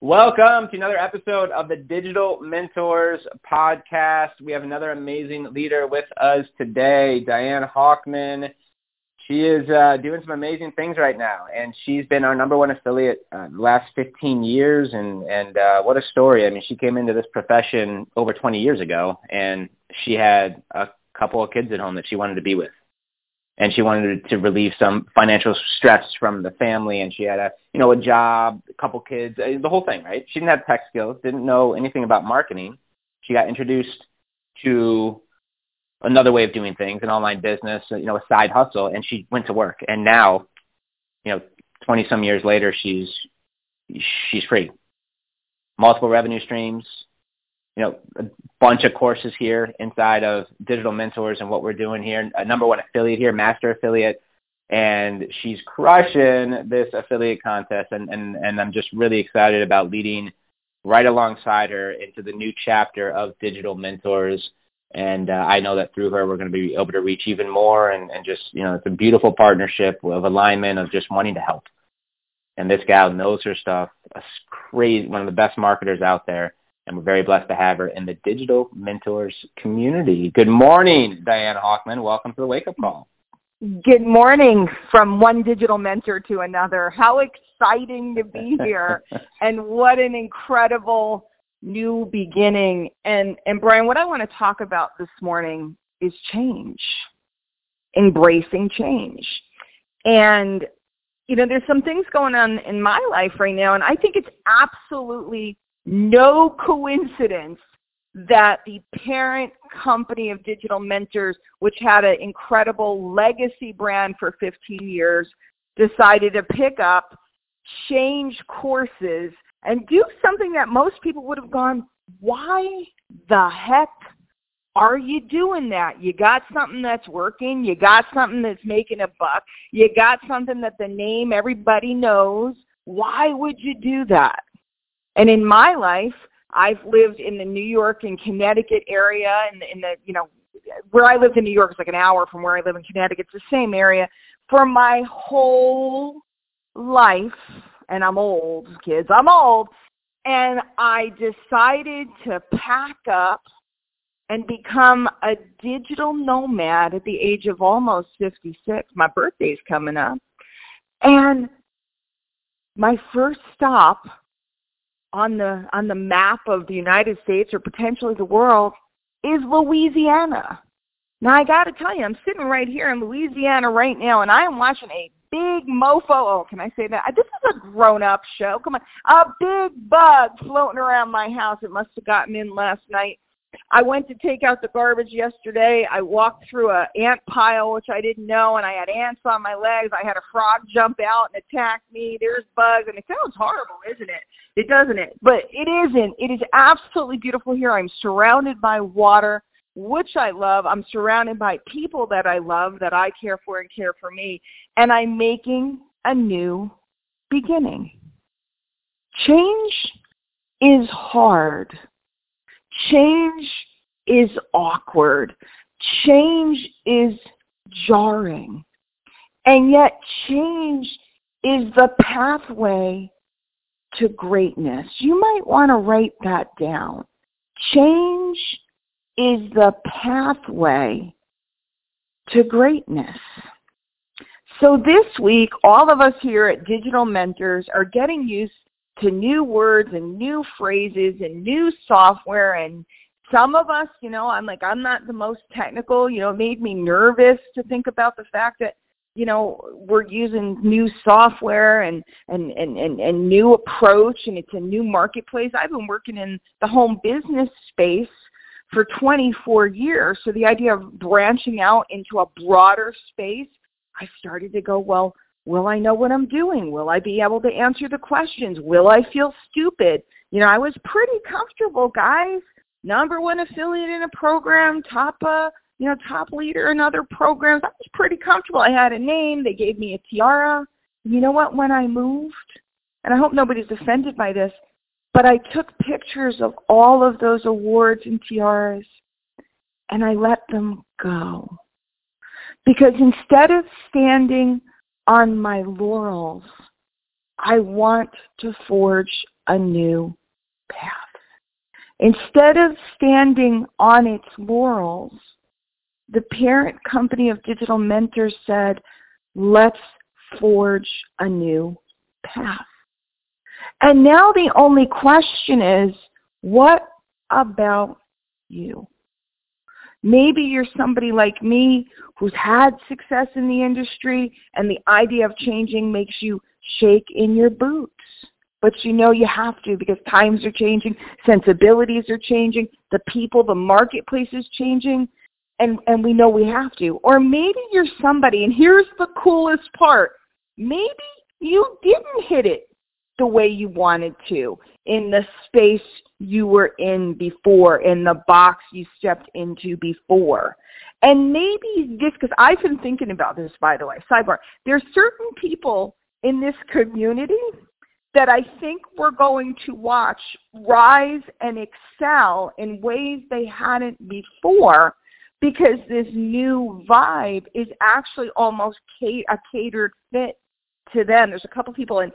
Welcome to another episode of the Digital Mentors podcast. We have another amazing leader with us today, Diane Hawkman. She is doing some amazing things right now, and she's been our number one affiliate the last 15 years, and what a story. I mean, she came into this profession over 20 years ago, and she had a couple of kids at home that she wanted to be with. And she wanted to relieve some financial stress from the family, and she had a job, a couple kids, the whole thing, right? She didn't have tech skills, didn't know anything about marketing. She got introduced to another way of doing things, an online business, a side hustle, and she went to work. And now, 20-some years later, she's free. Multiple revenue streams, a bunch of courses here inside of Digital Mentors and what we're doing here. A number one affiliate here, master affiliate, and she's crushing this affiliate contest. And I'm just really excited about leading right alongside her into the new chapter of Digital Mentors. And I know that through her, we're going to be able to reach even more. And just, it's a beautiful partnership of alignment of just wanting to help. And this gal knows her stuff. Crazy, one of the best marketers out there. And we're very blessed to have her in the Digital Mentors community. Good morning, Diane Hawkman. Welcome to the Wake Up Call. Good morning from one digital mentor to another. How exciting to be here. And what an incredible new beginning. And Brian, what I want to talk about this morning is change, embracing change. And, there's some things going on in my life right now, and I think it's absolutely no coincidence that the parent company of Digital Mentors, which had an incredible legacy brand for 15 years, decided to pick up, change courses, and do something that most people would have gone, why the heck are you doing that? You got something that's working. You got something that's making a buck. You got something that the name everybody knows. Why would you do that? And in my life, I've lived in the New York and Connecticut area, and in the where I lived in New York is like an hour from where I live in Connecticut. It's the same area for my whole life, and I'm old, kids. I'm old, and I decided to pack up and become a digital nomad at the age of almost 56. My birthday's coming up, and my first stop on the map of the United States or potentially the world is Louisiana. Now, I got to tell you, I'm sitting right here in Louisiana right now, and I am watching a big mofo. Oh, can I say that? This is a grown-up show. Come on. A big bug floating around my house. It must have gotten in last night. I went to take out the garbage yesterday. I walked through an ant pile, which I didn't know, and I had ants on my legs. I had a frog jump out and attack me. There's bugs. And it sounds horrible, isn't it? It doesn't it? But it isn't. It is absolutely beautiful here. I'm surrounded by water, which I love. I'm surrounded by people that I love, that I care for and care for me. And I'm making a new beginning. Change is hard. Change is awkward. Change is jarring. And yet change is the pathway to greatness. You might want to write that down. Change is the pathway to greatness. So this week, all of us here at Digital Mentors are getting used to new words and new phrases and new software. And some of us, I'm not the most technical. It made me nervous to think about the fact that, we're using new software and new approach, and it's a new marketplace. I've been working in the home business space for 24 years. So the idea of branching out into a broader space, I started to go, well, will I know what I'm doing? Will I be able to answer the questions? Will I feel stupid? I was pretty comfortable, guys. Number one affiliate in a program, top you know, top leader in other programs. I was pretty comfortable. I had a name. They gave me a tiara. You know what? When I moved, and I hope nobody's offended by this, but I took pictures of all of those awards and tiaras, and I let them go. Because instead of standing on my laurels, I want to forge a new path. Instead of standing on its laurels, the parent company of Digital Mentors said, let's forge a new path. And now the only question is, what about you? Maybe you're somebody like me who's had success in the industry, and the idea of changing makes you shake in your boots. But you know you have to, because times are changing, sensibilities are changing, the people, the marketplace is changing, and we know we have to. Or maybe you're somebody, and here's the coolest part, maybe you didn't hit it the way you wanted to in the space you were in before, in the box you stepped into before. And maybe this, because I've been thinking about this, by the way, sidebar, there's certain people in this community that I think we're going to watch rise and excel in ways they hadn't before, because this new vibe is actually almost a catered fit to them. There's a couple people, and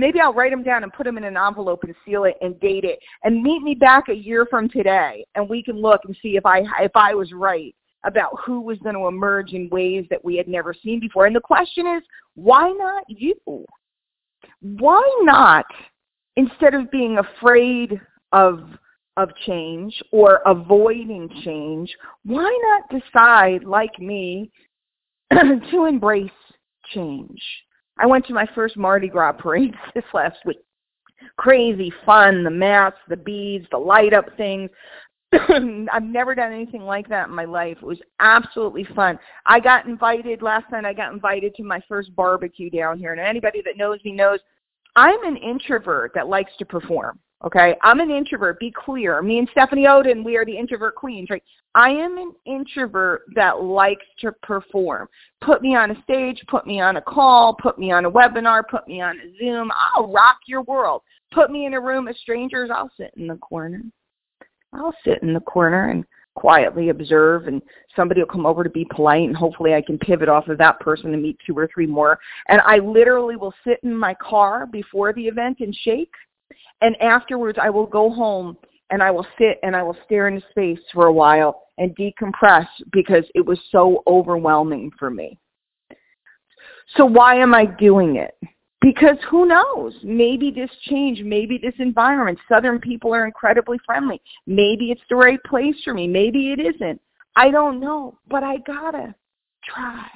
maybe I'll write them down and put them in an envelope and seal it and date it, and meet me back a year from today, and we can look and see if I was right about who was going to emerge in ways that we had never seen before. And the question is, why not you? Why not, instead of being afraid of change or avoiding change, why not decide, like me, to embrace change? I went to my first Mardi Gras parade this last week. Crazy fun, the masks, the beads, the light-up things. I've never done anything like that in my life. It was absolutely fun. I got invited last night. I got invited to my first barbecue down here. And anybody that knows me knows I'm an introvert that likes to perform, okay? I'm an introvert. Be clear. Me and Stephanie Odin, we are the introvert queens, right? I am an introvert that likes to perform. Put me on a stage. Put me on a call. Put me on a webinar. Put me on a Zoom. I'll rock your world. Put me in a room of strangers. I'll sit in the corner. I'll sit in the corner and quietly observe, and somebody will come over to be polite, and hopefully I can pivot off of that person and meet two or three more. And I literally will sit in my car before the event and shake, and afterwards I will go home and I will sit and I will stare into space for a while and decompress, because it was so overwhelming for me. So why am I doing it? Because who knows, maybe this change, maybe this environment, Southern people are incredibly friendly. Maybe it's the right place for me. Maybe it isn't. I don't know, but I gotta try.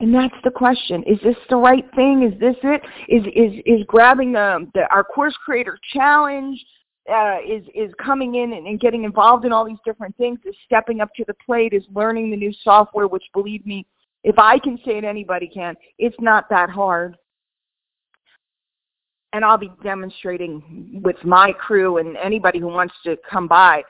And that's the question. Is this the right thing? Is this it? Is grabbing our course creator challenge, is coming in and getting involved in all these different things, is stepping up to the plate, is learning the new software, which, believe me, if I can say it, anybody can. It's not that hard. And I'll be demonstrating with my crew and anybody who wants to come by,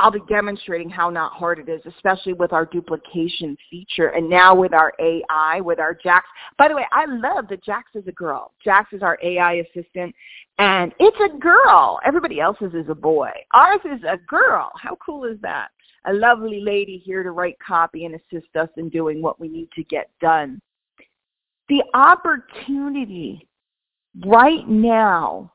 I'll be demonstrating how not hard it is, especially with our duplication feature. And now with our AI, with our Jax. By the way, I love that Jax is a girl. Jax is our AI assistant, and it's a girl. Everybody else's is a boy. Ours is a girl. How cool is that? A lovely lady here to write copy and assist us in doing what we need to get done. The opportunity right now,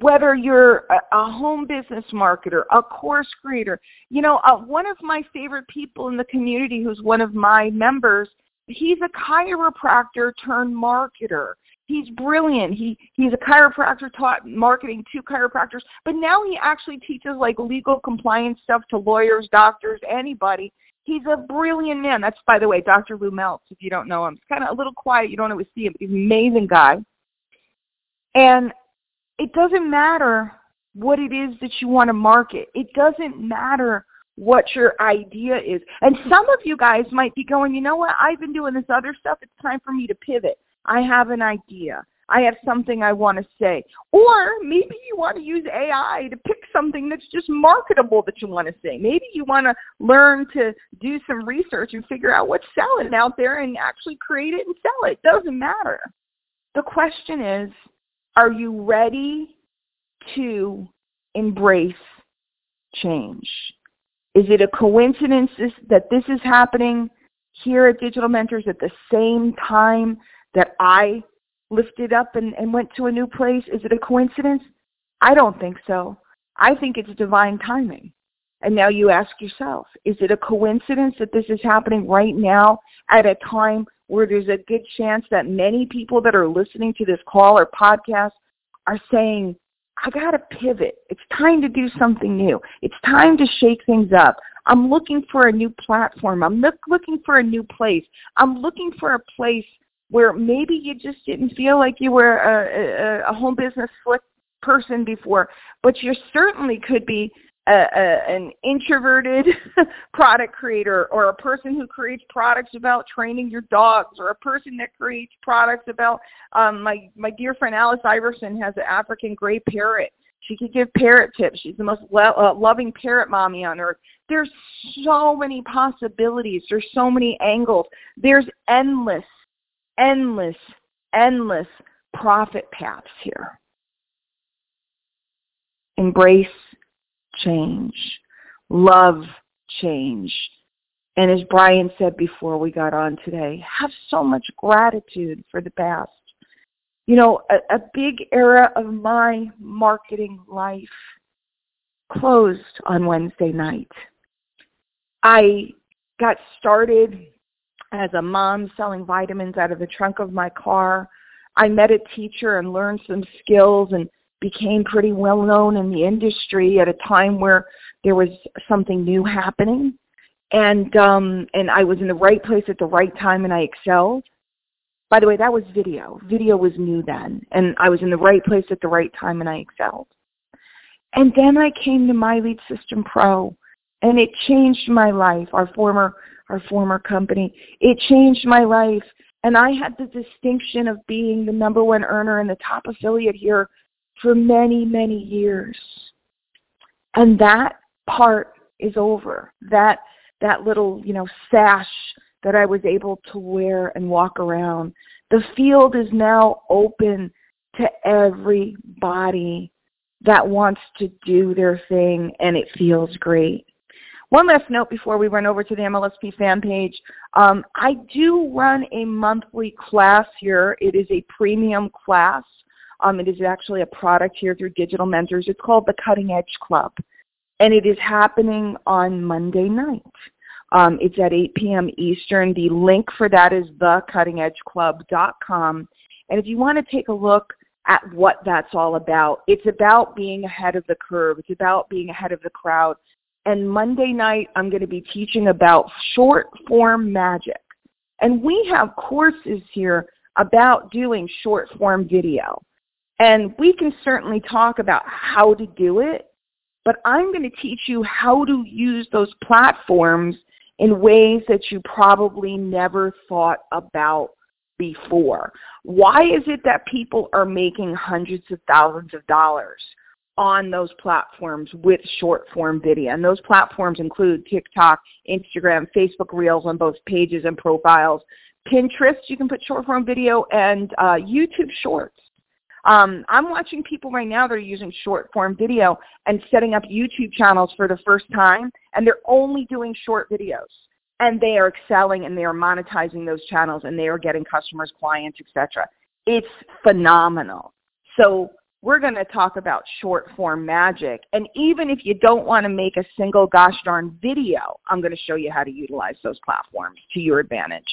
whether you're a home business marketer, a course creator, you know, one of my favorite people in the community who's one of my members, he's a chiropractor turned marketer. He's brilliant. He's a chiropractor, taught marketing to chiropractors, but now he actually teaches like legal compliance stuff to lawyers, doctors, anybody. He's a brilliant man. That's, by the way, Dr. Lou Meltz, if you don't know him. It's kind of a little quiet. You don't always see him, but he's an amazing guy. And it doesn't matter what it is that you want to market. It doesn't matter what your idea is. And some of you guys might be going, you know what, I've been doing this other stuff. It's time for me to pivot. I have an idea. I have something I want to say. Or maybe you want to use AI to pick something that's just marketable that you want to say. Maybe you want to learn to do some research and figure out what's selling out there and actually create it and sell it. It doesn't matter. The question is, are you ready to embrace change? Is it a coincidence that this is happening here at Digital Mentors at the same time that I lifted up and went to a new place? Is it a coincidence? I don't think so. I think it's divine timing. And now you ask yourself, is it a coincidence that this is happening right now at a time where there's a good chance that many people that are listening to this call or podcast are saying, I got to pivot. It's time to do something new. It's time to shake things up. I'm looking for a new platform. I'm looking for a new place. I'm looking for a place where maybe you just didn't feel like you were a home business slick person before, but you certainly could be an introverted product creator, or a person who creates products about training your dogs, or a person that creates products about my dear friend Alice Iverson has an African gray parrot. She could give parrot tips. She's the most loving parrot mommy on earth. There's so many possibilities. There's so many angles. There's endless profit paths here. Embrace change. Love change. And as Brian said before we got on today, have so much gratitude for the past. You know, a big era of my marketing life closed on Wednesday night. I got started as a mom selling vitamins out of the trunk of my car. I met a teacher and learned some skills and became pretty well known in the industry at a time where there was something new happening. And I was in the right place at the right time, and I excelled. By the way, that was video. Video was new then, and I was in the right place at the right time, and I excelled. And then I came to My Lead System Pro, and it changed my life. Our former company, it changed my life, and I had the distinction of being the number one earner and the top affiliate here for many, many years. And that part is over. That little, sash that I was able to wear and walk around. The field is now open to everybody that wants to do their thing, and it feels great. One last note before we run over to the MLSP fan page. I do run a monthly class here. It is a premium class. It is actually a product here through Digital Mentors. It's called the Cutting Edge Club, and it is happening on Monday night. It's at 8 p.m. Eastern. The link for that is thecuttingedgeclub.com. And if you want to take a look at what that's all about, it's about being ahead of the curve. It's about being ahead of the crowd. And Monday night, I'm going to be teaching about short-form magic. And we have courses here about doing short-form video. And we can certainly talk about how to do it, but I'm going to teach you how to use those platforms in ways that you probably never thought about before. Why is it that people are making hundreds of thousands of dollars on those platforms with short-form video? And those platforms include TikTok, Instagram, Facebook Reels on both pages and profiles, Pinterest, you can put short-form video, and YouTube Shorts. I'm watching people right now that are using short-form video and setting up YouTube channels for the first time, and they're only doing short videos. And they are excelling, and they are monetizing those channels, and they are getting customers, clients, etc. It's phenomenal. So we're going to talk about short-form magic. And even if you don't want to make a single gosh darn video, I'm going to show you how to utilize those platforms to your advantage.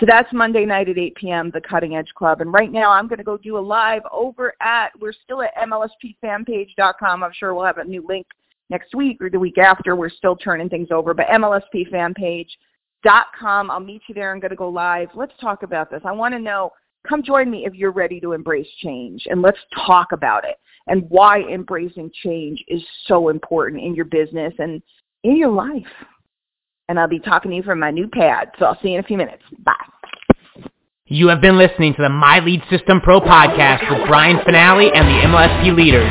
So that's Monday night at 8 p.m., the Cutting Edge Club. And right now I'm going to go do a live over at, we're still at MLSPFanPage.com. I'm sure we'll have a new link next week or the week after. We're still turning things over. But MLSPFanPage.com, I'll meet you there. I'm going to go live. Let's talk about this. I want to know. Come join me if you're ready to embrace change, and let's talk about it and why embracing change is so important in your business and in your life. And I'll be talking to you from my new pad, so I'll see you in a few minutes. Bye. You have been listening to the My Lead System Pro podcast with Brian Finale and the MLSP leaders.